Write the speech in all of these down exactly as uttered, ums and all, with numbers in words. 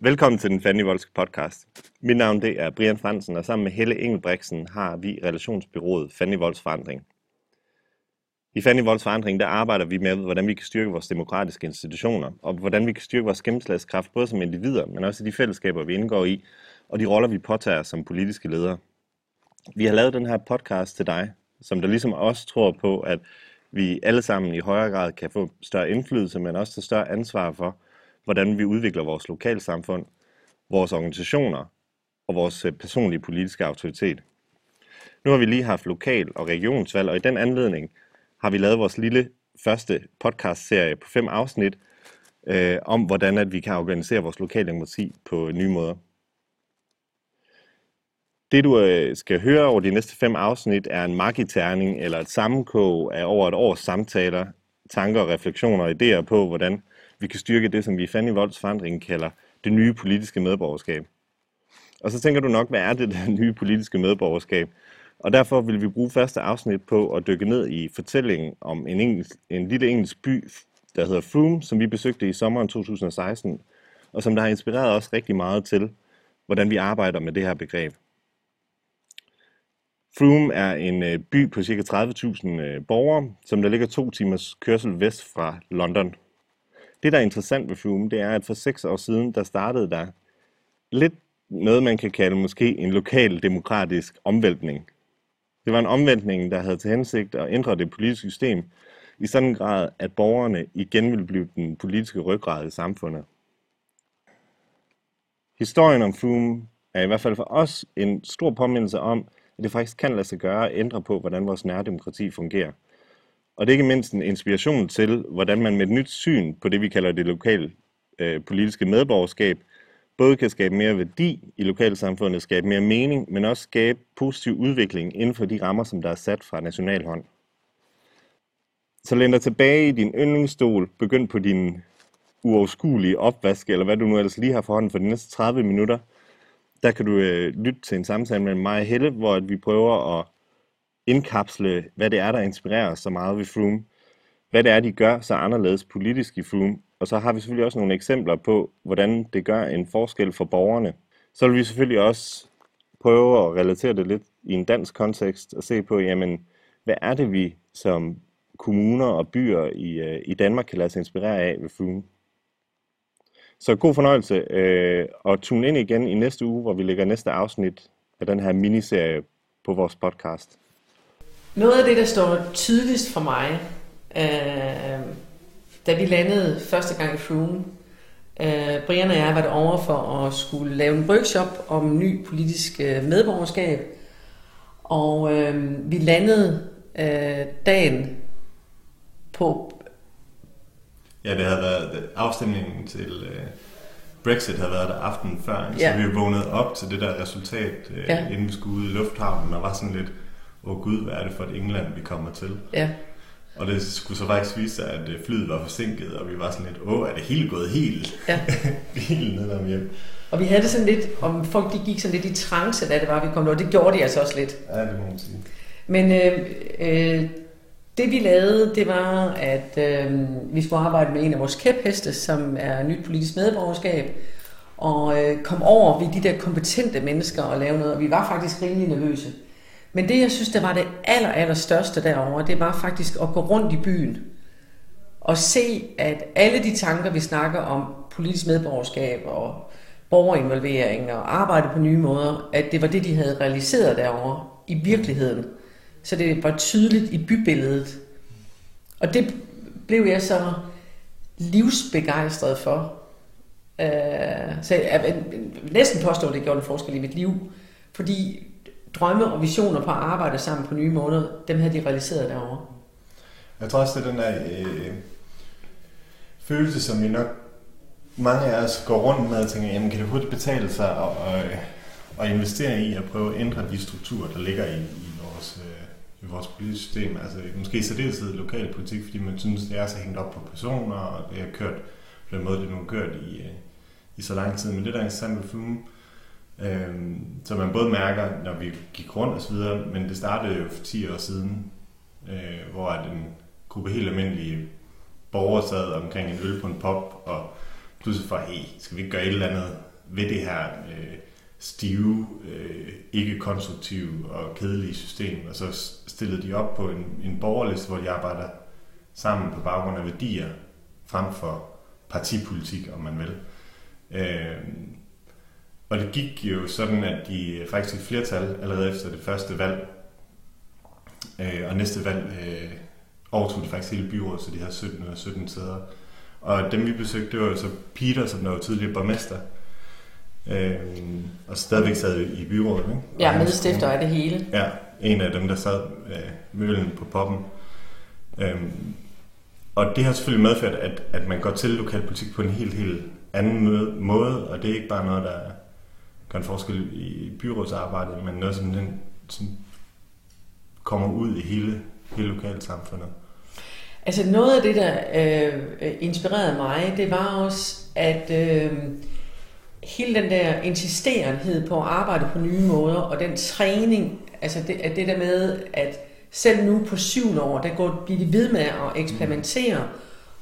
Velkommen til den Fandenivoldske podcast. Mit navn det er Brian Fransen, og sammen med Helle Engelbreksen har vi relationsbyrået Fandenivolds forandring. I Fandenivolds forandring der arbejder vi med, hvordan vi kan styrke vores demokratiske institutioner, og hvordan vi kan styrke vores gennemslagskraft, både som individer, men også i de fællesskaber, vi indgår i, og de roller, vi påtager som politiske ledere. Vi har lavet den her podcast til dig, som der ligesom også tror på, at vi alle sammen i højere grad kan få større indflydelse, men også tage større ansvar for, hvordan vi udvikler vores lokalsamfund, vores organisationer og vores personlige politiske autoritet. Nu har vi lige haft lokal- og regionsvalg, og i den anledning har vi lavet vores lille første podcastserie på fem afsnit øh, om, hvordan at vi kan organisere vores lokaldemokrati på nye måder. Det, du øh, skal høre over de næste fem afsnit, er en markiterning eller et sammenkog af over et års samtaler, tanker, refleksioner og idéer på, hvordan vi kan styrke det, som vi i Fandenivolds forandring kalder det nye politiske medborgerskab. Og så tænker du nok, hvad er det der nye politiske medborgerskab? Og derfor vil vi bruge første afsnit på at dykke ned i fortællingen om en, engelsk, en lille engelsk by, der hedder Frome, som vi besøgte i sommeren to tusind og seksten, og som der har inspireret os rigtig meget til, hvordan vi arbejder med det her begreb. Frome er en by på ca. tredive tusind borgere, som der ligger to timers kørsel vest fra London. Det, der er interessant ved Frome, det er, at for seks år siden, der startede der lidt noget, man kan kalde måske en lokal demokratisk omvæltning. Det var en omvæltning, der havde til hensigt at ændre det politiske system i sådan en grad, at borgerne igen ville blive den politiske rygrad i samfundet. Historien om Frome er i hvert fald for os en stor påmindelse om, at det faktisk kan lade sig gøre at ændre på, hvordan vores nærdemokrati fungerer. Og det er ikke mindst en inspiration til, hvordan man med et nyt syn på det, vi kalder det lokale øh, politiske medborgerskab, både kan skabe mere værdi i lokalsamfundet, skabe mere mening, men også skabe positiv udvikling inden for de rammer, som der er sat fra national hånd. Så læn dig tilbage i din yndlingsstol, begynd på din uoverskuelige opvask, eller hvad du nu ellers lige har for hånden for de næste tredive minutter. Der kan du øh, lytte til en samtale mellem mig og Helle, hvor vi prøver at indkapsle, hvad det er, der inspirerer os så meget ved Frome, hvad det er, de gør så anderledes politisk i Frome, og så har vi selvfølgelig også nogle eksempler på, hvordan det gør en forskel for borgerne. Så vil vi selvfølgelig også prøve at relatere det lidt i en dansk kontekst og se på, jamen, hvad er det, vi som kommuner og byer i, i Danmark kan lade os inspirere af ved Frome. Så god fornøjelse, øh, og tune ind igen i næste uge, hvor vi lægger næste afsnit af den her miniserie på vores podcast. Noget af det, der står tydeligst for mig, øh, da vi landede første gang i Frome, øh, Brian og jeg var derovre for at skulle lave en workshop om ny politisk øh, medborgerskab, og øh, vi landede øh, dagen på... Ja, det havde været afstemningen til øh, Brexit havde været der aftenen før, ja. Så vi vågnede op til det der resultat, øh, ja. Inden vi skulle ud i lufthavnen, og var sådan lidt... Åh gud, hvad er det for et England, vi kommer til? Ja. Og det skulle så faktisk vise sig, at flyet var forsinket, og vi var sådan lidt, åh, er det hele gået helt? Ja. Helt ned om hjem. Og vi havde det sådan lidt, om folk de gik sådan lidt i trance, da det var, vi kom der, og det gjorde de altså også lidt. Ja, det må man sige. Men øh, øh, det vi lavede, det var, at øh, vi skulle arbejde med en af vores kæpheste, som er nyt politisk medborgerskab, og øh, kom over ved de der kompetente mennesker og lave noget, og vi var faktisk rimelig nervøse. Men det, jeg synes, der var det aller, aller største derovre, det var faktisk at gå rundt i byen og se, at alle de tanker, vi snakker om politisk medborgerskab og borgerinvolvering og arbejde på nye måder, at det var det, de havde realiseret derovre i virkeligheden. Så det var tydeligt i bybilledet. Og det blev jeg så livsbegejstret for. Så jeg næsten påstår, at det gjorde en forskel i mit liv, fordi... drømme og visioner på at arbejde sammen på nye måneder, dem havde de realiseret derovre. Jeg tror også, det er den der øh, følelse, som vi nok mange af os går rundt med og tænker, jamen kan det hurtigt betale sig at, og, og investere i at prøve at ændre de strukturer, der ligger i, i, vores, øh, i vores politiske system. Altså måske i særdeleshed lokal politik, fordi man synes, det er så hængt op på personer, og det er kørt på den måde, det nu er kørt i, øh, i så lang tid. Men det der er interessant ved Frome, så man både mærker, når vi gik rundt og så videre, men det startede jo for ti år siden, hvor en gruppe helt almindelige borgere sad omkring en øl på en pop, og pludselig for, hey, skal vi ikke gøre et eller andet ved det her øh, stive, øh, ikke konstruktive og kedelige system. Og så stillede de op på en, en borgerliste, hvor de arbejder sammen på baggrund af værdier frem for partipolitik, om man vil. Øh, og det gik jo sådan, at de faktisk et flertal allerede efter det første valg, øh, og næste valg øh, overtog de faktisk hele byrådet, så de havde sytten ud af sytten sæder. Og dem vi besøgte, det var jo så Peter, som der var tidligere borgmester, øh, og stadigvæk sad i byrådet. Ikke? Ja, medstifter af det hele. Ja, en af dem, der sad øh, møllen på poppen. Øh, og det har selvfølgelig medført, at, at man går til lokalpolitik på en helt, helt anden måde, og det er ikke bare noget, der gør en forskel i byrådsarbejdet, men noget, som, den, som kommer ud i hele, hele lokalsamfundet. Altså noget af det, der øh, inspirerede mig, det var også, at øh, hele den der insisterenhed på at arbejde på nye måder, og den træning, altså det, at det der med, at selv nu på syvende år, der går, bliver de ved med at eksperimentere,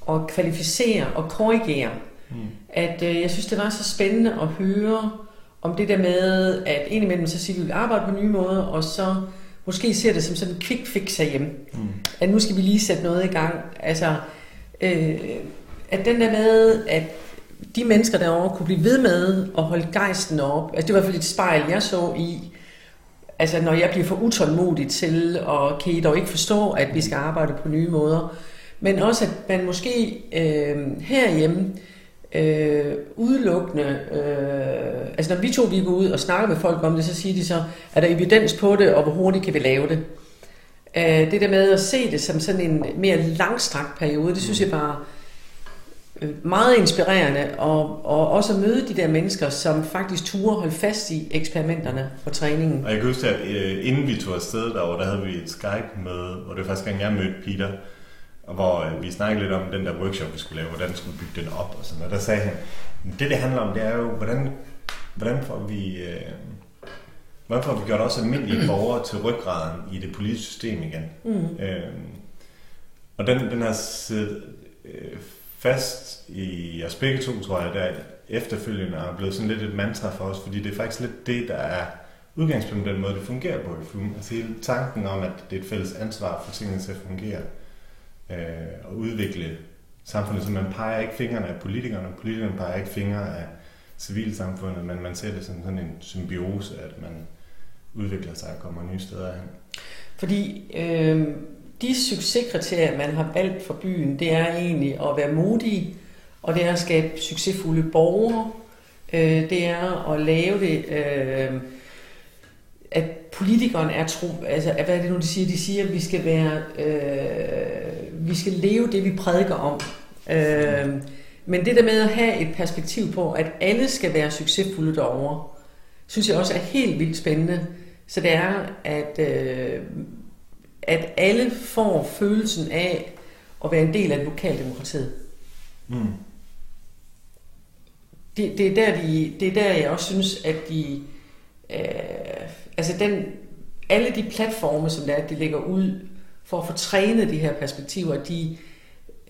og kvalificere og korrigere. Mm. At øh, jeg synes, det var så spændende at høre om det der med, at indimellem så siger vi, at vi arbejder på nye måder, og så måske ser det som sådan en quick fix herhjemme. Mm. At nu skal vi lige sætte noget i gang. Altså, øh, at den der med, at de mennesker derovre kunne blive ved med at holde gejsten op. Altså, det var i hvert fald et spejl, jeg så i. Altså, når jeg bliver for utålmodig til, og kan I dog ikke forstå, at vi skal arbejde på nye måder. Men også, at man måske øh, herhjemme, Øh, udelukkende øh, altså når vi to vi går ud og snakker med folk om det, så siger de så, er der evidens på det, og hvor hurtigt kan vi lave det. Øh, det der med at se det som sådan en mere langstrakt periode, det synes jeg bare øh, meget inspirerende, og, og også at møde de der mennesker, som faktisk turde holde fast i eksperimenterne og træningen. Og jeg kan huske, at øh, inden vi tog afsted derovre, der havde vi et Skype-møde, og det var første gang jeg mødte Peter, og hvor vi snakkede lidt om den der workshop, vi skulle lave, hvordan skulle bygge den op og sådan noget. Der sagde han, det det handler om, det er jo, hvordan, hvordan, får, vi, øh, hvordan får vi gjort også almindelige borgere til ryggraden i det politiske system igen. Mm. Øh, og den, den har siddet øh, fast i os begge to, tror jeg, der efterfølgende er blevet sådan lidt et mantra for os, fordi det er faktisk lidt det, der er udgangspunktet, den måde, det fungerer på i Frome. Altså hele tanken om, at det er et fælles ansvar for tingene til at fungere. Og udvikle samfundet, så man peger ikke fingrene af politikerne, politikerne peger ikke fingre af civilsamfundet, men man ser det som sådan en symbiose, at man udvikler sig og kommer nye steder hen. Fordi øh, de succeskriterier, man har valgt for byen, det er egentlig at være modig, og det er at skabe succesfulde borgere, øh, det er at lave det, øh, at politikeren er tro, altså hvad er det nu, de siger? De siger, at vi skal være øh, vi skal leve det, vi prædiker om. Øh, men det der med at have et perspektiv på, at alle skal være succesfulde derovre, synes jeg også er helt vildt spændende. Så det er, at, øh, at alle får følelsen af at være en del af lokaldemokratiet. Mm. Det, det, er der, de, det er der, jeg også synes, at de... Øh, altså den, alle de platforme, som der er, de ligger ud for at få trænet de her perspektiver, de,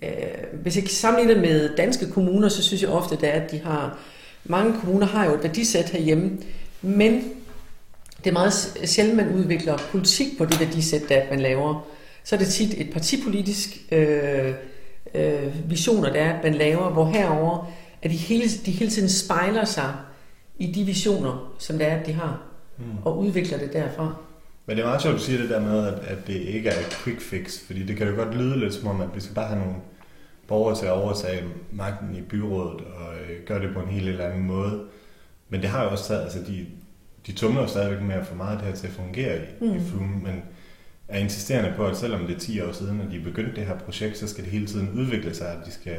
øh, hvis jeg sammenligner det med danske kommuner, så synes jeg ofte, det er, at de har, mange kommuner har jo et værdisæt herhjemme, men det er meget sjældent, man udvikler politik på det værdisæt, der man laver. Så er det tit et partipolitisk øh, øh, visioner, der er, man laver, hvor herover at de hele, de hele tiden spejler sig i de visioner, som der er, de har, mm. og udvikler det derfra. Men det er meget sjovt, at du siger det der med, at, at det ikke er et quick fix, fordi det kan jo godt lyde lidt som om, at vi skal bare have nogle borgere til at overtage magten i byrådet og øh, gøre det på en helt eller anden måde. Men det har jo også taget, altså de, de tumler jo stadigvæk med at få meget af det her til at fungere i, mm. i Frome, men er insisterende på, at selvom det er ti år siden, at de begyndte det her projekt, så skal det hele tiden udvikle sig, at de skal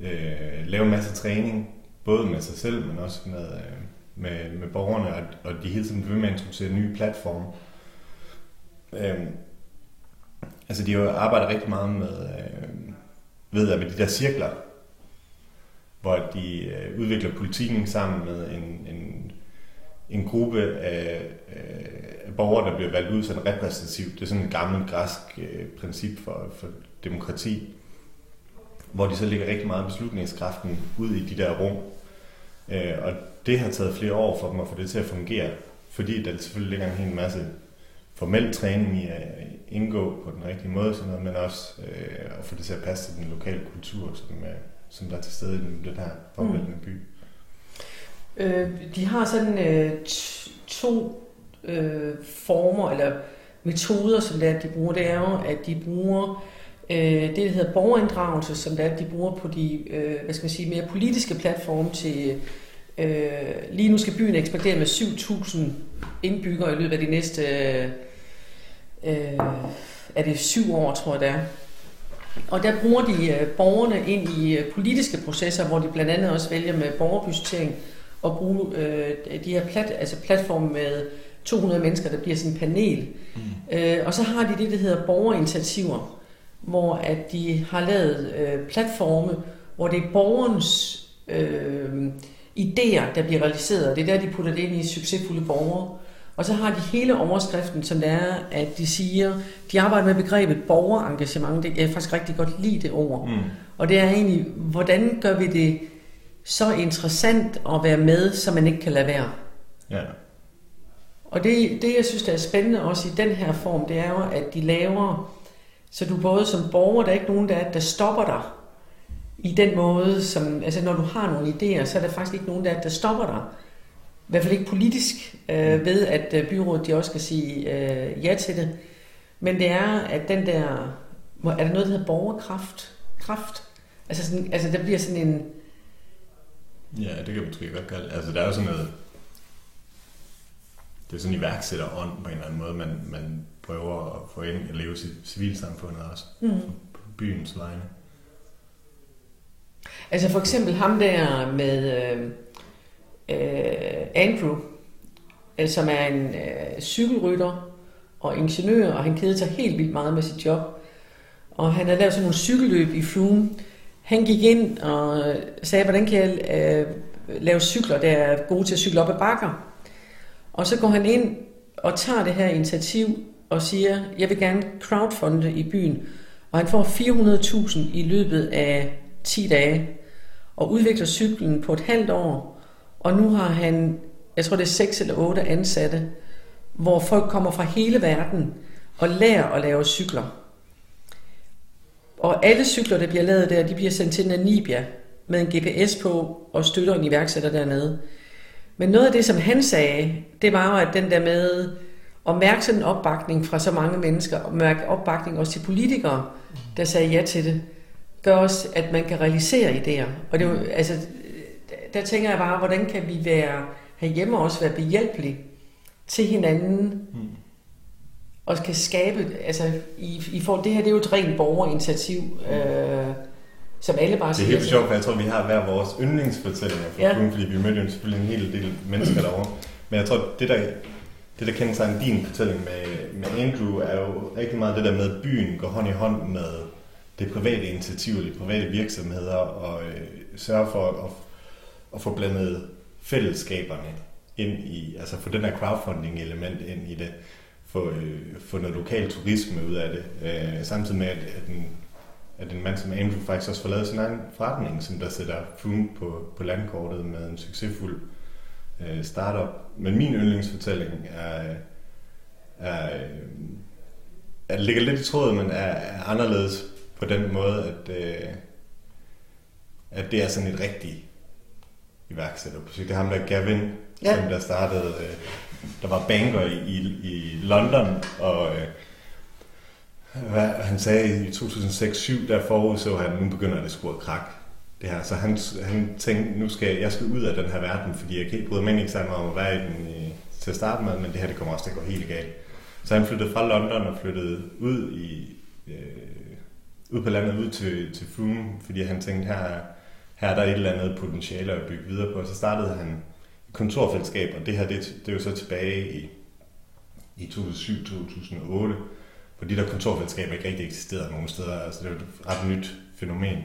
øh, lave en masse træning, både med sig selv, men også med... Øh, Med, med borgerne, og de hele tiden vil med at introducere nye platforme. Øhm, altså de arbejder rigtig meget med, øh, ved jeg, med de der cirkler, hvor de øh, udvikler politikken sammen med en, en, en gruppe af, øh, af borgere, der bliver valgt ud sådan repræsentativt. Det er sådan et gammelt græsk øh, princip for, for demokrati, hvor de så lægger rigtig meget beslutningskraften ud i de der rum. Øh, og det har taget flere år for dem at få det til at fungere, fordi der selvfølgelig ligger en hel masse formel træning i at indgå på den rigtige måde, sådan noget, men også øh, at få det til at passe til den lokale kultur, som, øh, som der er til stede i den, den her pågældende by. Øh, de har sådan øh, to øh, former, eller metoder, som det er, de bruger. Det er jo, at de bruger øh, det, der hedder borgerinddragelse, som det er, de bruger på de øh, hvad skal man sige, mere politiske platforme til... Øh, lige nu skal byen ekspandere med syv tusind indbyggere i løbet af de næste... Øh, er det syv år, tror jeg, det er. Og der bruger de øh, borgerne ind i øh, politiske processer, hvor de blandt andet også vælger med borgerbudgettering at bruge øh, de her plat, altså platforme med to hundrede mennesker, der bliver sådan en panel. Mm. Øh, og så har de det, der hedder borgerinitiativer, hvor at de har lavet øh, platforme, hvor det er borgerens øh, idéer, der bliver realiseret, og det er der, de putter det ind i succesfulde borgere. Og så har de hele overskriften, som det er, at de siger, de arbejder med begrebet borgerengagement. Det er faktisk rigtig godt lide det ord. Mm. Og det er egentlig, hvordan gør vi det så interessant at være med, så man ikke kan lade være? Ja. Og det, det, jeg synes, der er spændende også i den her form, det er jo, at de laver, så du både som borger, der er ikke nogen, der, der stopper dig. I den måde, som, altså når du har nogle idéer, så er der faktisk ikke nogen, der, der stopper dig. I hvert fald ikke politisk, øh, ved at byrådet de også skal sige øh, ja til det. Men det er, at den der, er der noget, der hedder borgerkraft? Kraft? Altså, sådan, altså der bliver sådan en... Ja, det kan man måske godt kalde. Altså der er jo sådan noget, det er sådan en iværksætterånd på en eller anden måde, man, man prøver at få ind at leve i civilsamfundet også, mm. på byens vegne. Altså for eksempel ham der med øh, øh, Andrew, som er en øh, cykelrytter og ingeniør, og han keder sig helt vildt meget med sit job. Og han har lavet sådan nogle cykelløb i Frome. Han gik ind og sagde, hvordan kan jeg øh, lave cykler, der er gode til at cykle op ad bakker. Og så går han ind og tager det her initiativ og siger, jeg vil gerne crowdfunde i byen. Og han får fire hundrede tusind i løbet af ti dage, og udvikler cyklen på et halvt år, og nu har han, jeg tror det er seks eller otte ansatte, hvor folk kommer fra hele verden og lærer at lave cykler. Og alle cykler, der bliver lavet der, de bliver sendt til Namibia med en G P S på og støtter en iværksætter dernede. Men noget af det, som han sagde, det var jo, at den der med at mærke sådan en opbakning fra så mange mennesker, og mærke opbakning også til politikere, der sagde ja til det, gør også, at man kan realisere idéer. Og det, altså, der tænker jeg bare, hvordan kan vi være herhjemme og også være behjælpelige til hinanden, mm. og kan skabe, altså, i, i forhold, det her, det er jo et rent borgerinitiativ, mm. øh, som alle bare siger. Det er helt sjovt, for jeg tror, vi har hver vores yndlingsfortællinger, for ja. Fordi vi mødte jo selvfølgelig en hel del mennesker derovre. Men jeg tror, det der, det der kender sig din fortælling med, med Andrew, er jo rigtig meget det der med, at byen går hånd i hånd med det private initiativer, de private virksomheder, og øh, sørge for at, at, at få blandet fællesskaberne ind i, altså få den her crowdfunding-element ind i det, få, øh, få noget lokal turisme ud af det, øh, samtidig med, at, at, en, at en mand som Andrew faktisk også får lavet sin egen forretning, som der sætter Frome på, på landkortet med en succesfuld øh, startup. Men min yndlingsfortælling er... er, er ligger lidt i trådet, men er, er anderledes på den måde, at, øh, at det er sådan et rigtigt iværksætterprojekt. Det er ham der Gavin, ja. Som der startede, øh, der var banker i, i, i London, og øh, hvad, han sagde i to tusind og seks til syv, der forudså han, nu begynder det sgu at krakke det her. Så han, han tænkte, nu skal jeg, jeg skal ud af den her verden, fordi jeg kan ikke bryde mig ikke sammen om at være i den øh, til at starte med, men det her det kommer også til at gå helt galt. Så han flyttede fra London og flyttede ud i... Øh, ud på landet, ud til, til Frome, fordi han tænkte, her, her er der et eller andet potentiale at bygge videre på. Så startede han et kontorfællesskab, og det her, det, det er jo så tilbage i, i to tusind og syv til to tusind og otte, fordi der kontorfællesskaber ikke rigtig eksisterede nogen steder, altså det var et ret nyt fænomen.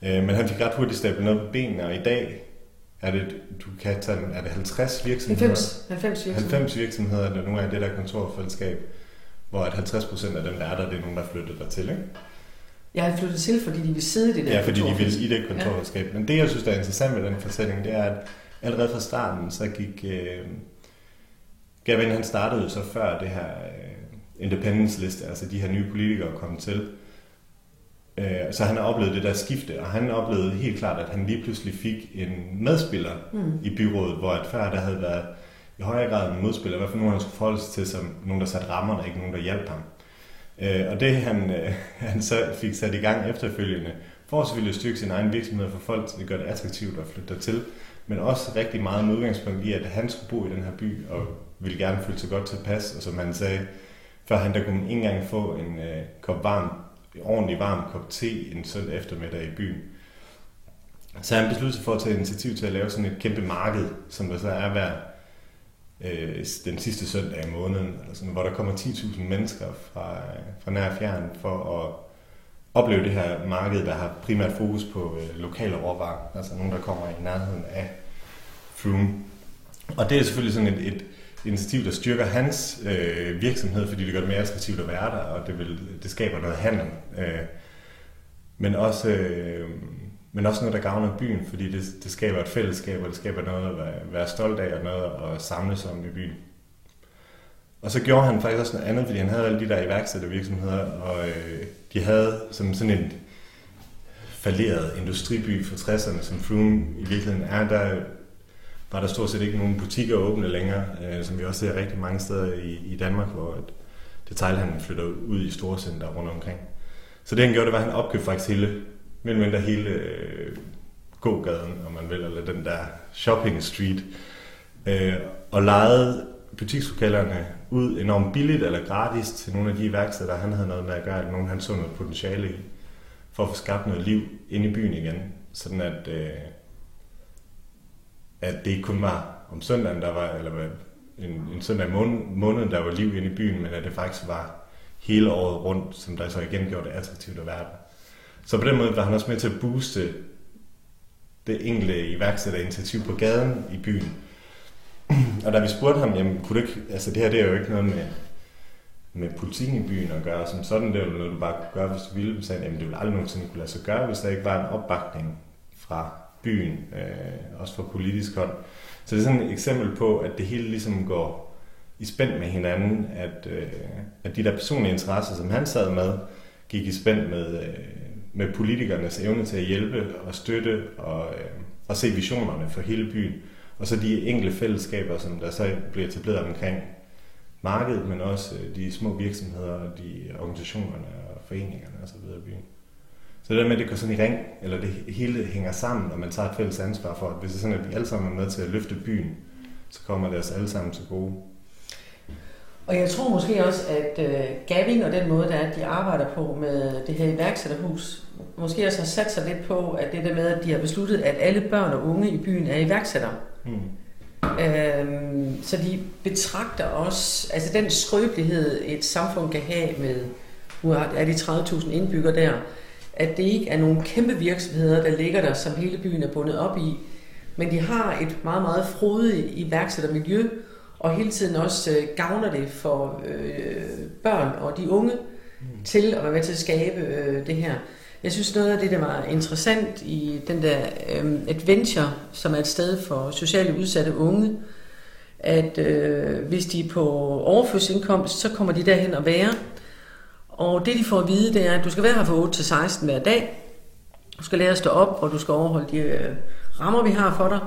Men han fik ret hurtigt stablet noget på benene, og i dag er det, du kan tage, er det halvtreds virksomheder? halvfems virksomheder. halvfems virksomheder, der nu er det der kontorfællesskab, hvor halvtreds procent af dem, der er der, det er nogen, der flytter dertil, ikke? Jeg har flyttet til, fordi de vil sidde i det der kontor. Ja, fordi de vil i det kontorfællesskab. Ja. Men det, jeg synes, der er interessant med den fortælling, det er, at allerede fra starten, så gik... Øh, Gavin, han startede så før det her øh, independence-liste, altså de her nye politikere kom til. Øh, så han har oplevet det der skifte, og han oplevede helt klart, at han lige pludselig fik en medspiller mm. i byrådet, hvor at før der havde været i højere grad en modspiller, i hvert fald nogen, han skulle forholde sig til, som nogen, der satte rammerne, ikke nogen, der hjalp ham. Øh, og det, han, øh, han så fik sat i gang efterfølgende, for selvfølgelig at styrke sin egen virksomhed for folk, så det gør det attraktivt at flytte dertil, men også rigtig meget med udgangspunkt i, at han skulle bo i den her by, og ville gerne føle sig godt tilpas, og som han sagde, før han der kunne ikke engang få en øh, kop varm, en ordentlig varm kop te en søndag eftermiddag i byen. Så han besluttede sig for at tage initiativ til at lave sådan et kæmpe marked, som der så er hver øh, den sidste søndag i måneden, eller sådan, hvor der kommer ti tusind mennesker fra, fra nær og fjern for at opleve det her marked, der har primært fokus på øh, lokale råvarer, altså nogen, der kommer i nærheden af Frome. Og det er selvfølgelig sådan et, et initiativ, der styrker hans øh, virksomhed, fordi det gør det mere attraktivt at være der, og det, vil, det skaber noget handel. Øh, men, også, øh, men også noget, der gavner byen, fordi det, det skaber et fællesskab, og det skaber noget at være, være stolt af, og noget at samles om i byen. Og så gjorde han faktisk også noget andet, fordi han havde alle de der iværksættervirksomheder, og øh, de havde som sådan en falderet industriby fra tresserne, som Frome i virkeligheden er, der var der stort set ikke nogen butikker åbne længere, øh, som vi også ser rigtig mange steder i, i Danmark, hvor detailhandlen flytter ud i store center rundt omkring. Så det han gjorde, det var, at han opkøbte faktisk hele, mellem mindre hele øh, gågaden, om man vil, eller den der shopping street, øh, og lejede butikslokalerne ud enormt billigt eller gratis til nogle af de iværksættere, han havde noget med at gøre, eller nogen han så noget potentiale i, for at få skabt noget liv inde i byen igen, sådan at øh, at det ikke kun var om søndagen, der var, eller en, en søndag måned, der var liv inde i byen, men at det faktisk var hele året rundt, som der så igen gjorde det attraktivt at være der. Så på den måde var han også med til at booste det enkelte iværksætterinitiativ på gaden i byen. Og da vi spurgte ham, jamen kunne det ikke, altså det her det er jo ikke noget med, med politikken i byen at gøre, som sådan, det er jo noget, du bare kunne gøre, hvis du ville, så sagde han, jamen det ville aldrig nogensinde kunne lade sig gøre, hvis der ikke var en opbakning fra byen, øh, også fra politisk hånd. Så det er sådan et eksempel på, at det hele ligesom går i spænd med hinanden, at, øh, at de der personlige interesser, som han sad med, gik i spænd med, øh, med politikernes evne til at hjælpe og støtte og, øh, og se visionerne for hele byen. Og så de enkelte fællesskaber, som der så bliver etableret omkring markedet, men også de små virksomheder, de organisationerne og foreningerne og så videre i byen. Så det der med, at det går sådan i ring, eller det hele hænger sammen, og man tager et fælles ansvar for, at hvis det er sådan, at vi alle sammen er med til at løfte byen, så kommer det os alle sammen til gode. Og jeg tror måske også, at Gavin og den måde, der er, at de arbejder på med det her iværksætterhus, måske også har sat sig lidt på, at det der med, at de har besluttet, at alle børn og unge i byen er iværksættere. Mm. Øhm, så de betragter også, altså den skrøbelighed, et samfund kan have med, er de tredive tusind indbyggere der, at det ikke er nogle kæmpe virksomheder, der ligger der, som hele byen er bundet op i, men de har et meget, meget frodigt iværksættermiljø, og hele tiden også gavner det for øh, børn og de unge mm. til at være med til at skabe øh, det her. Jeg synes noget af det, der var interessant i den der øh, adventure, som er et sted for socialt udsatte unge, at øh, hvis de er på overførselsindkomst, så kommer de derhen og være. Og det, de får at vide, det er, at du skal være her fra otte til seksten hver dag. Du skal lære at stå op, og du skal overholde de øh, rammer, vi har for dig.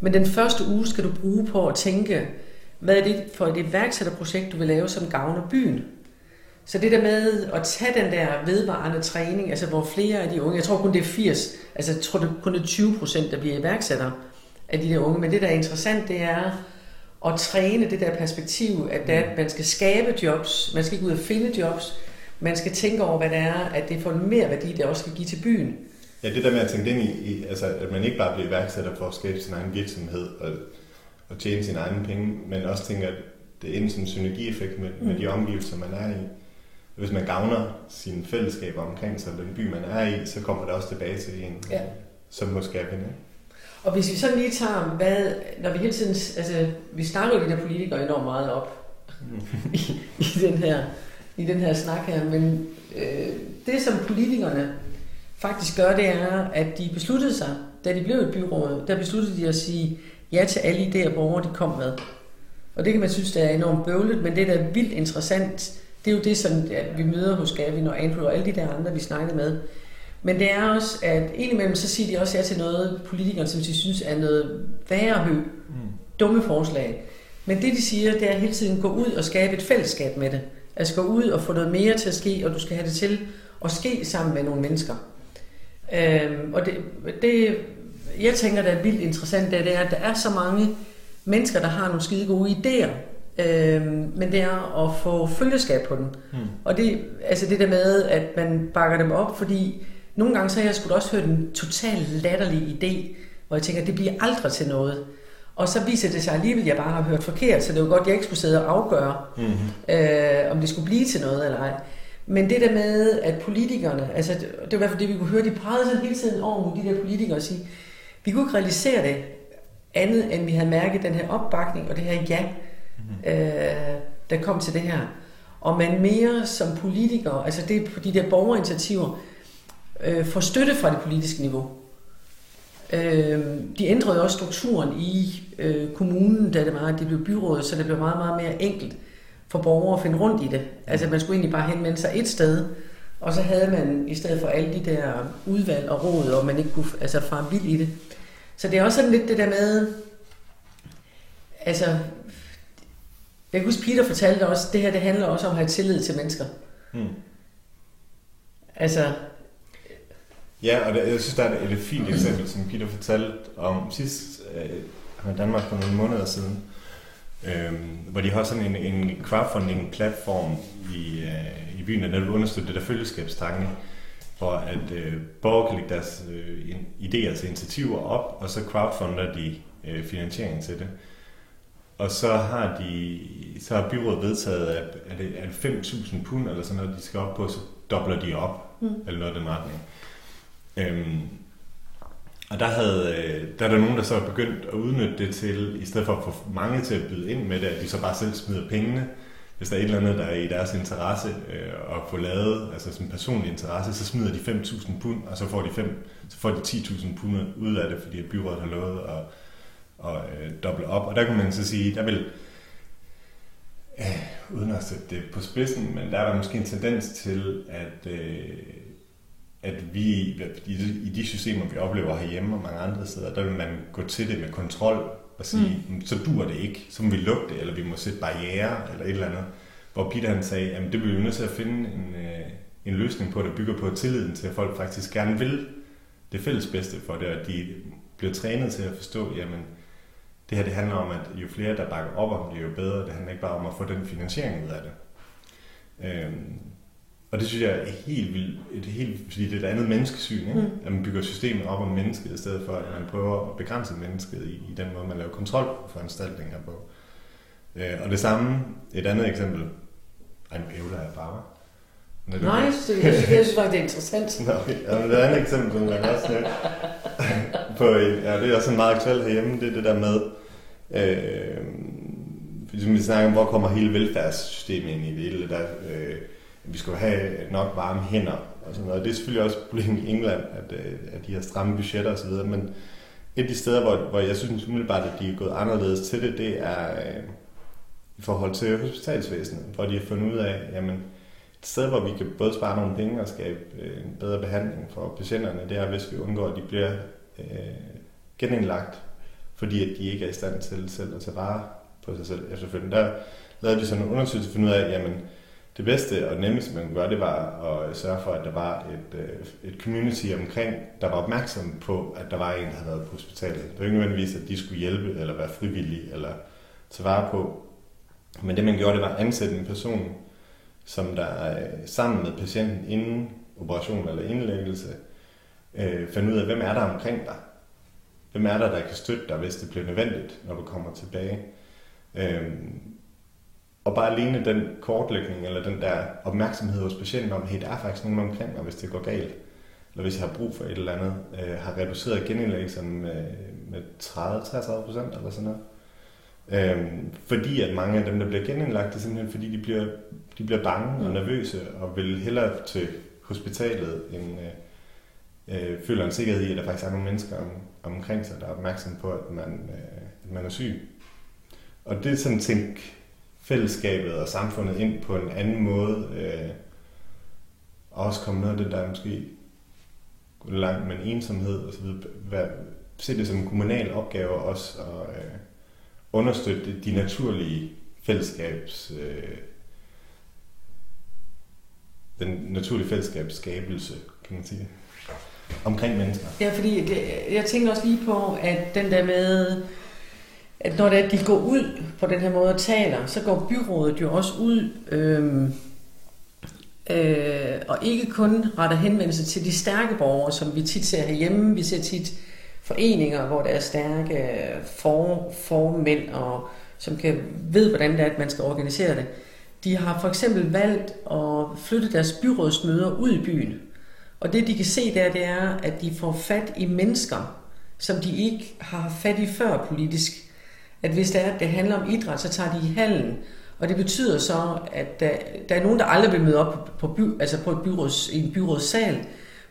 Men den første uge skal du bruge på at tænke, hvad er det for et iværksætterprojekt, du vil lave, som gavner byen. Så det der med at tage den der vedvarende træning, altså hvor flere af de unge, jeg tror kun det er firs, altså jeg tror det kun det er tyve procent, der bliver iværksættere af de der unge. Men det, der er interessant, det er at træne det der perspektiv, at der, man skal skabe jobs, man skal ikke ud og finde jobs, man skal tænke over, hvad det er, at det får mere værdi, det også skal give til byen. Ja, det der med at tænke ind i, altså at man ikke bare bliver iværksætter for at skabe sin egen virksomhed og, og tjene sine egne penge, men også tænker, at det ender som en synergieffekt med, med de omgivelser, man er i. Hvis man gavner sine fællesskaber omkring sig, den by, man er i, så kommer det også tilbage til en, ja. Som hos Gavin. Og hvis vi så lige tager, hvad, når vi hele tiden, altså vi snakker jo de der politikere enormt meget op i, i den her i den her snak her, men øh, det som politikerne faktisk gør, det er, at de besluttede sig, da de blev et byråd, der besluttede de at sige ja til alle idéer, borgere de kom med. Og det kan man synes, der er enormt bøvlet, men det der er vildt interessant, det er jo det, som vi møder hos Gavin og Andrew og alle de der andre, vi snakkede med. Men det er også, at indimellem så siger de også ja til noget, politikerne, som de synes er noget værre mm. dumme forslag. Men det de siger, det er hele tiden gå ud og skabe et fællesskab med det. Altså gå ud og få noget mere til at ske, og du skal have det til at ske sammen med nogle mennesker. Øhm, og det, det, jeg tænker, der er vildt interessant, det er, at der er så mange mennesker, der har nogle skide gode idéer, øhm, men det er at få følgeskab på dem. Mm. Og det, altså det der med, at man bakker dem op, fordi nogle gange så har jeg sgu også hørt en total latterlig idé, hvor jeg tænker, at det bliver aldrig til noget. Og så viser det sig alligevel, at jeg bare har hørt forkert, så det er jo godt, at jeg ikke skulle sidde og afgøre, mm-hmm. øh, om det skulle blive til noget eller ej. Men det der med, at politikerne, altså det var i hvert fald det, vi kunne høre, de pegede sig hele tiden over mod de der politikere og sige, vi kunne ikke realisere det andet, end vi havde mærket den her opbakning og det her ja, mm-hmm. øh, der kom til det her. Og man mere som politikere, altså det er på de der borgerinitiativer, øh, får støtte fra det politiske niveau. Øh, de ændrede også strukturen i øh, kommunen, da det, var, det blev byrådet, så det blev meget, meget mere enkelt for borgere at finde rundt i det. Altså man skulle egentlig bare henvende sig et sted, og så havde man i stedet for alle de der udvalg og råd, og man ikke kunne altså, fare vild i det. Så det er også sådan lidt det der med, altså, jeg kan huske Peter fortalte også, det her det handler også om at have tillid til mennesker. Hmm. Altså, ja, og der, jeg synes, der er et, et fint eksempel, som Peter fortalte om sidst øh, i Danmark for nogle måneder siden, øh, hvor de har sådan en, en crowdfunding-platform i, øh, i byen, der netop understøtter det der fællesskabstanke, hvor at øh, borgere kan lægge deres øh, idéer til initiativer op, og så crowdfunder de øh, finansieringen til det. Og så har, de, så har byrådet vedtaget, at, at fem tusind pund eller sådan noget, de skal op på, så dobler de op, mm. eller noget af den retning. Øhm, og der, havde, der er der nogen, der så er begyndt at udnytte det til, i stedet for at få mange til at byde ind med det, at de så bare selv smider pengene. Hvis der er et eller andet, der er i deres interesse øh, at få lavet, altså sådan en personlig interesse, så smider de fem tusind pund, og så får de, fem, så får de ti tusind pund ud af det, fordi byrådet har lovet at, at, at doble op. Og der kan man så sige, der vil, øh, uden at sætte det på spidsen, men der er der måske en tendens til, at øh, at vi i de systemer, vi oplever herhjemme og mange andre steder, der vil man gå til det med kontrol og sige, mm. så dur det ikke, så må vi lukke det, eller vi må sætte barriere eller et eller andet. Hvor Peter han sagde, jamen det bliver jo nødt til at finde en, en løsning på, der bygger på tilliden til, at folk faktisk gerne vil det fælles bedste for det, og de bliver trænet til at forstå, jamen det her det handler om, at jo flere der bakker op om det, jo bedre. Det handler ikke bare om at få den finansiering ud af det. Øhm, Og det synes jeg er helt vildt, et helt, fordi det er et andet menneskesyn, ikke? Mm. At man bygger systemet op om mennesket, i stedet for at man prøver at begrænse mennesket i, i den måde, man laver kontrol for anstaltninger på. Øh, og det samme, et andet eksempel. Ej, nu ævler jeg bare. Nej, jeg synes, jeg synes faktisk, det er interessant. Nå, ja, det er et andet eksempel, som jeg også nævnt. Ja, det er også meget aktuelt herhjemme, det er det der med, øh, hvis vi snakker om, hvor kommer hele velfærdssystemet ind i det hele, der øh, vi skal have nok varme hænder og sådan noget. Det er selvfølgelig også et problem i England, at, at de har stramme budgetter og så videre, men et af de steder, hvor, hvor jeg synes umiddelbart, at de er gået anderledes til det, det er øh, i forhold til hospitalsvæsenet, hvor de har fundet ud af, jamen et sted, hvor vi kan både spare nogle penge og skabe øh, en bedre behandling for patienterne, det er, hvis vi undgår, at de bliver øh, genindlagt, fordi at de ikke er i stand til selv at tage vare på sig selv efterfølgende. Der lavede de sådan en undersøgelse for at finde ud af, jamen det bedste og nemmeste, man kunne gøre, det var at sørge for, at der var et, et community omkring, der var opmærksom på, at der var en, der havde været på hospitalet. Det var ikke nødvendigvis, at de skulle hjælpe, eller være frivillige, eller tage vare på. Men det, man gjorde, det var at ansætte en person, som der sammen med patienten inden operation eller indlæggelse, øh, fandt ud af, hvem er der omkring dig? Hvem er der, der kan støtte dig, hvis det bliver nødvendigt, når du kommer tilbage? Øh, Og bare alene den kortlægning, eller den der opmærksomhed hos patienten om, hey, der er faktisk nogen omkring mig, hvis det går galt, eller hvis jeg har brug for et eller andet, øh, har reduceret genindlæggelserne med, med tredive til tredive procent eller sådan noget. Øhm, fordi at mange af dem, der bliver genindlagt, det er simpelthen fordi, de bliver, de bliver bange mm. og nervøse og vil hellere til hospitalet, end øh, øh, føler en sikkerhed i, at der faktisk er nogle mennesker om, omkring sig, der er opmærksom på, at man, øh, at man er syg. Og det er sådan tænke fællesskabet og samfundet ind på en anden måde, øh, og også komme noget af det, der er måske går langt med ensomhed og så videre. Se det som en kommunal opgave også at øh, understøtte de naturlige fællesskabs, øh, den naturlige fællesskabsskabelse, kan man sige, omkring mennesker. Ja, fordi det, jeg tænkte også lige på, at den der med, at når det er, de går ud på den her måde og taler, så går byrådet jo også ud øh, øh, og ikke kun retter henvendelse til de stærke borgere, som vi tit ser herhjemme. Vi ser tit foreninger, hvor der er stærke for, formænd, og som kan ved, hvordan det er, at man skal organisere det. De har for eksempel valgt at flytte deres byrådsmøder ud i byen. Og det, de kan se der, det er, at de får fat i mennesker, som de ikke har fat i før politisk. At hvis det er, at det handler om idræt, så tager de i hallen. Og det betyder så, at der, der er nogen, der aldrig vil møde op på, på, by, altså på et byråds, i en byrådssal.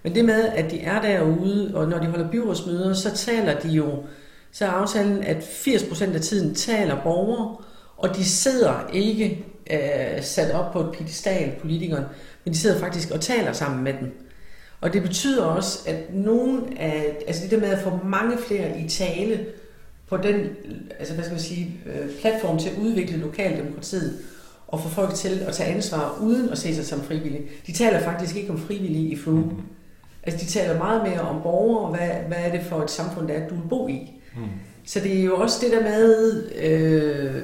Men det med, at de er derude, og når de holder byrådsmøder, så taler de jo, så er aftalen, at firs procent af tiden taler borgere, og de sidder ikke øh, sat op på et piedestal, politikeren, men de sidder faktisk og taler sammen med dem. Og det betyder også, at nogen af, altså det der med at få mange flere i tale på den, altså hvad skal man sige, platform til at udvikle lokaldemokratiet, og få folk til at tage ansvar uden at se sig som frivillige. De taler faktisk ikke om frivillige i Frome. Mm. Altså, de taler meget mere om borgere, og hvad, hvad er det for et samfund, der er, du vil bo i. Mm. Så det er jo også det der med, øh,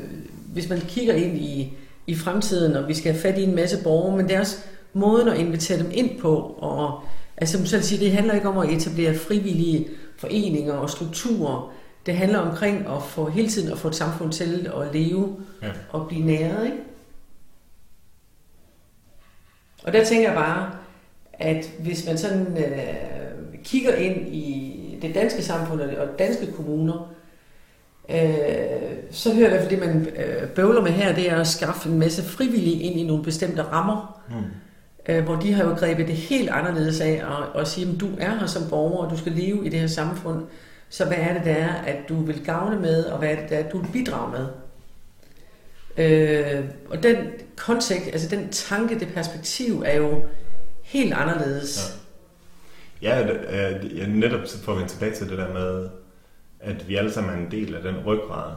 hvis man kigger ind i, i fremtiden, og vi skal have fat i en masse borgere, men det er også måden at invitere dem ind på. Og, altså, som selv siger, det handler ikke om at etablere frivillige foreninger og strukturer. Det handler omkring at få hele tiden at få et samfund til at leve ja. og blive næret, ikke? Og der tænker jeg bare, at hvis man sådan øh, kigger ind i det danske samfund og danske kommuner, øh, så hører jeg i hvert fald det, man øh, bøvler med her, det er at skaffe en masse frivillige ind i nogle bestemte rammer, mm. øh, hvor de har jo grebet det helt anderledes af og, og sige, at du er her som borger, og du skal leve i det her samfund, så hvad er det, der er, at du vil gavne med, og hvad er det, der er, at du vil bidrage med? Øh, og den kontekst, altså den tanke, det perspektiv er jo helt anderledes. Ja, ja det, jeg netop får vi tilbage til det der med, at vi alle sammen er en del af den ryggrad,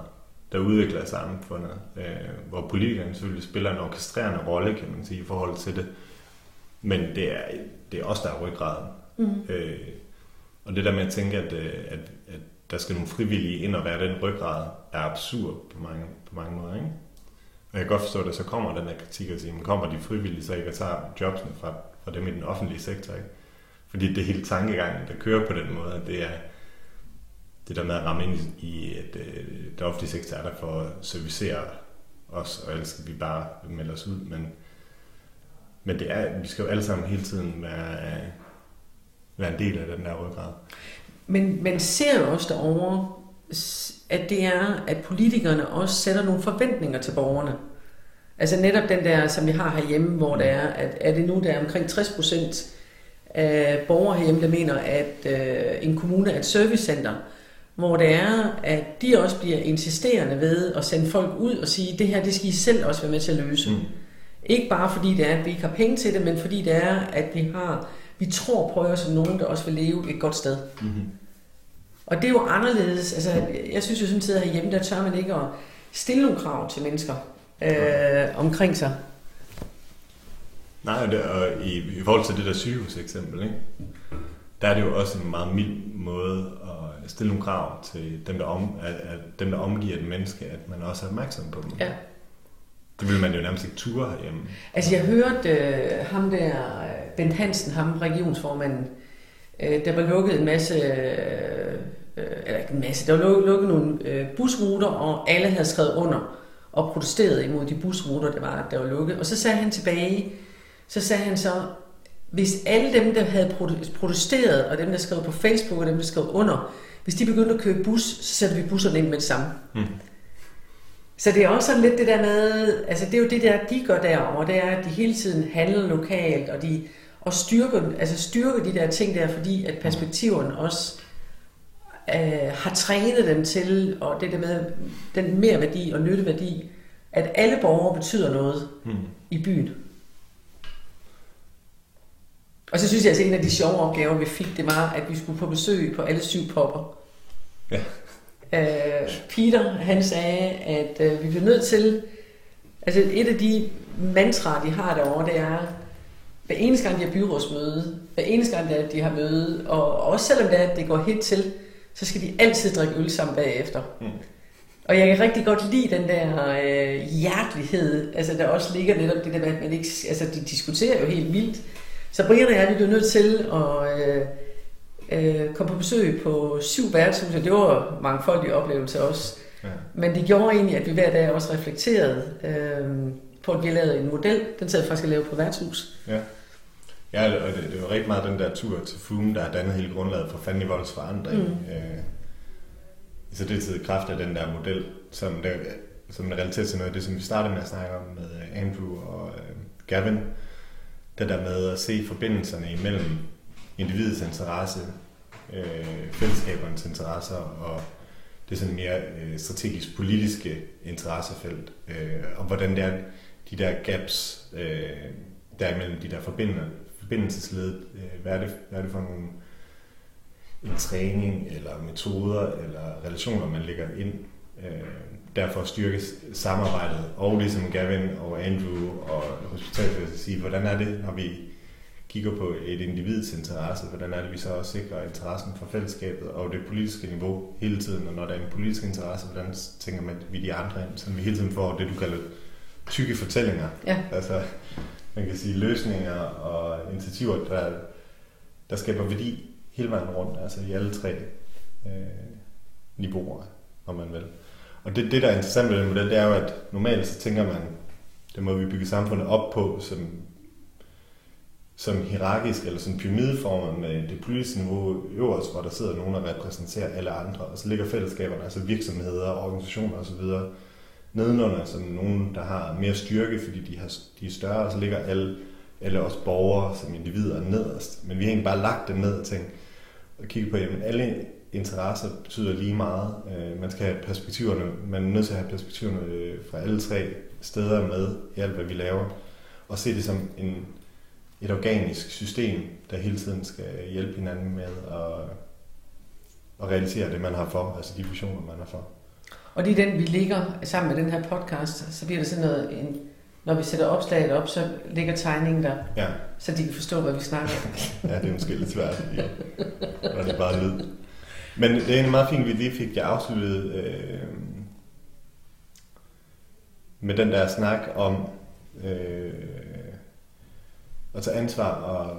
der udvikler samfundet, øh, hvor politikerne selvfølgelig spiller en orkestrerende rolle, kan man sige, i forhold til det. Men det er, det er også der er ryggraden. Mm. Øh, og det der med at tænke, at, at, at der skal nogle frivillige ind og være den ryggrad, er absurd på mange, på mange måder, ikke? Og jeg kan godt forstå, at der så kommer den her kritik og siger, kommer de frivillige så ikke og tager jobsene fra, fra dem i den offentlige sektor, ikke? Fordi det hele tankegangen, der kører på den måde, det er det der med at ramme ind i, at det offentlige sektor er der for at servicere os, og ellers skal vi bare melde os ud. Men, men det er, vi skal jo alle sammen hele tiden være, være en del af den der ryggrad. Men man ser jo også derovre, at det er, at politikerne også sætter nogle forventninger til borgerne. Altså netop den der, som vi har herhjemme, hvor det er, at er det nu, der er omkring tres procent af borgere herhjemme, der mener, at øh, en kommune er et servicecenter, hvor det er, at de også bliver insisterende ved at sende folk ud og sige, det her, det skal I selv også være med til at løse. Mm. Ikke bare fordi det er, at vi ikke har penge til det, men fordi det er, at vi har, vi tror på jer som nogen, der også vil leve et godt sted. Mm-hmm. Og det er jo anderledes. Altså, jeg synes jo sådan set herhjemme, der tør man ikke at stille nogle krav til mennesker øh, omkring sig. Nej, og, det, og i, i forhold til det der sygehus eksempel, ikke? Der er det jo også en meget mild måde at stille nogle krav til dem, der, om, at, at dem, der omgiver et menneske, at man også er opmærksom på dem. Ja. Det ville man jo nærmest ikke ture herhjemme. Altså jeg hørte øh, ham der, Bent Hansen, ham regionsformanden, øh, der var lukket en masse... Øh, eller ikke en masse, der var lukket, lukket nogle øh, busruter, og alle havde skrevet under og protesteret imod de busruter, der var, der var lukket. Og så sagde han tilbage, så sagde han så, hvis alle dem, der havde protesteret, og dem, der skrev på Facebook, og dem, der skrev under, hvis de begyndte at købe bus, så sætter vi busserne ind med det samme. Mm. Så det er også sådan lidt det der med, altså det er jo det der, de gør derovre, det er, at de hele tiden handler lokalt, og de og styrker, altså styrker de der ting der, fordi at perspektiverne også øh, har trænet dem til, og det der med den mere værdi og nytteværdi, at alle borgere betyder noget hmm. i byen. Og så synes jeg, at en af de sjove opgaver, vi fik, det var, at vi skulle på besøg på alle syv popper. Ja. Øh, Peter, han sagde, at øh, vi bliver nødt til... Altså et af de mantraer, de har derovre, det er, hver eneste gang, de har byrådsmøde, hver eneste gang, de har møde, og også selvom det, er, det går helt til, så skal de altid drikke øl sammen bagefter. Mm. Og jeg kan rigtig godt lide den der øh, hjertelighed, altså der også ligger netop det der, at man ikke... Altså de diskuterer jo helt vildt. Så Brian og jeg, vi blev nødt til at øh, øh, komme på besøg på syv værtshuse, det var mangfoldige oplevelser også. Ja. Men det gjorde egentlig, at vi hver dag også reflekterede øh, på, at vi har lavet en model. Den sad faktisk at lave på værtshus. Ja, ja og det, det var rigtig meget den der tur til Frome, der har dannet hele grundlaget for Fanden i volds forandring. Mm. Øh, så det tid kraft af den der model, som, der, som er relateret til noget af det, som vi startede med at snakke om med Andrew og øh, Gavin. Det der med at se forbindelserne imellem individets interesse, øh, fællesskabernes interesser og det sådan mere øh, strategisk politiske interessefelt. Øh, og hvordan der, de der gaps, øh, der imellem de der forbindelsesled, øh, hvad, er det, hvad er det for nogle, en træning eller metoder eller relationer, man lægger ind. Øh, derfor styrkes samarbejdet, og ligesom Gavin og Andrew og hospitalsvæsenet sige, hvordan er det, når vi kigger på et individs interesse, hvordan er det, vi så også sikrer interessen for fællesskabet og det politiske niveau hele tiden, og når der er en politisk interesse, hvordan tænker man, vi de andre ind, så vi hele tiden får det, du kalder tykke fortællinger, ja. Altså man kan sige løsninger og initiativer, der, der skaber værdi hele vejen rundt, altså i alle tre øh, niveauer, når man vil. Og det, det, der er interessant ved den model, det er jo, at normalt så tænker man, det må vi bygge samfundet op på som, som hierarkisk eller som pyramideformer med det politiske niveau øverst, hvor der sidder nogen, der repræsenterer alle andre. Og så ligger fællesskaberne, altså virksomheder, organisationer osv. nedenunder som nogen, der har mere styrke, fordi de, har, de er større, og så ligger alle, alle os borgere som individer nederst. Men vi har egentlig bare lagt dem ned og tænkt og kigget på, jamen alle... Interesser betyder lige meget. Man skal have perspektiverne, man er nødt til at have perspektiverne fra alle tre steder med i alt, hvad vi laver. Og se det som en, et organisk system, der hele tiden skal hjælpe hinanden med at, at realisere det, man har for, altså de visioner, man har for. Og det er den, vi ligger sammen med den her podcast, så bliver det sådan noget, en, når vi sætter opslaget op, så ligger tegningen der, ja. Så de kan forstå, hvad vi snakker om. Ja, det er måske lidt svært, fordi det er bare lyd. Men det er en meget fint, vi lige fik jeg afsluttet øh, med den der snak om øh, at tage ansvar og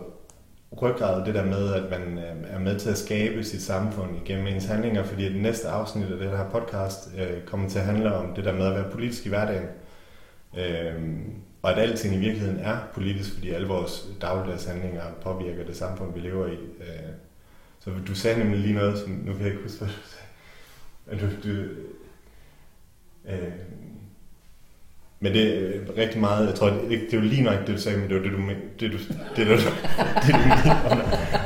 ryggrad, det der med, at man er med til at skabe sit samfund igennem ens handlinger, fordi det næste afsnit af det her podcast øh, kommer til at handle om det der med at være politisk i hverdagen. Øh, og at alting i virkeligheden er politisk, fordi alle vores dagligdags handlinger påvirker det samfund, vi lever i. Øh, Så du sagde nemlig lige noget, som nu kan jeg ikke huske, hvad du sagde. Du, du, øh, men det er rigtig meget, jeg tror, det, det er jo lige nok det, du sagde, men det var det, du mente. Det, det, det, det,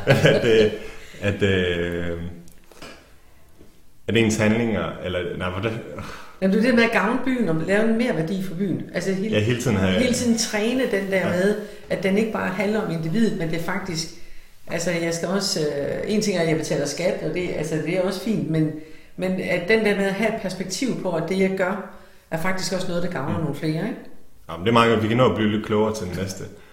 det, det, at, øh, at, øh, at ens handlinger, eller nej, hvordan... Jamen det er det med at gavne byen, og lave en mere værdi for byen. Altså hele, ja, hele tiden har jeg... Hele tiden træne den der med, ja. At den ikke bare handler om individet, men det er faktisk... Altså, jeg skal også... Øh, en ting er, at jeg betaler skat, og det, altså, det er også fint, men, men at den der med at have et perspektiv på, at det, jeg gør, er faktisk også noget, der gavner mm. nogle flere, ikke? Jamen, det er meget godt. Vi kan nå at blive lidt klogere til den næste.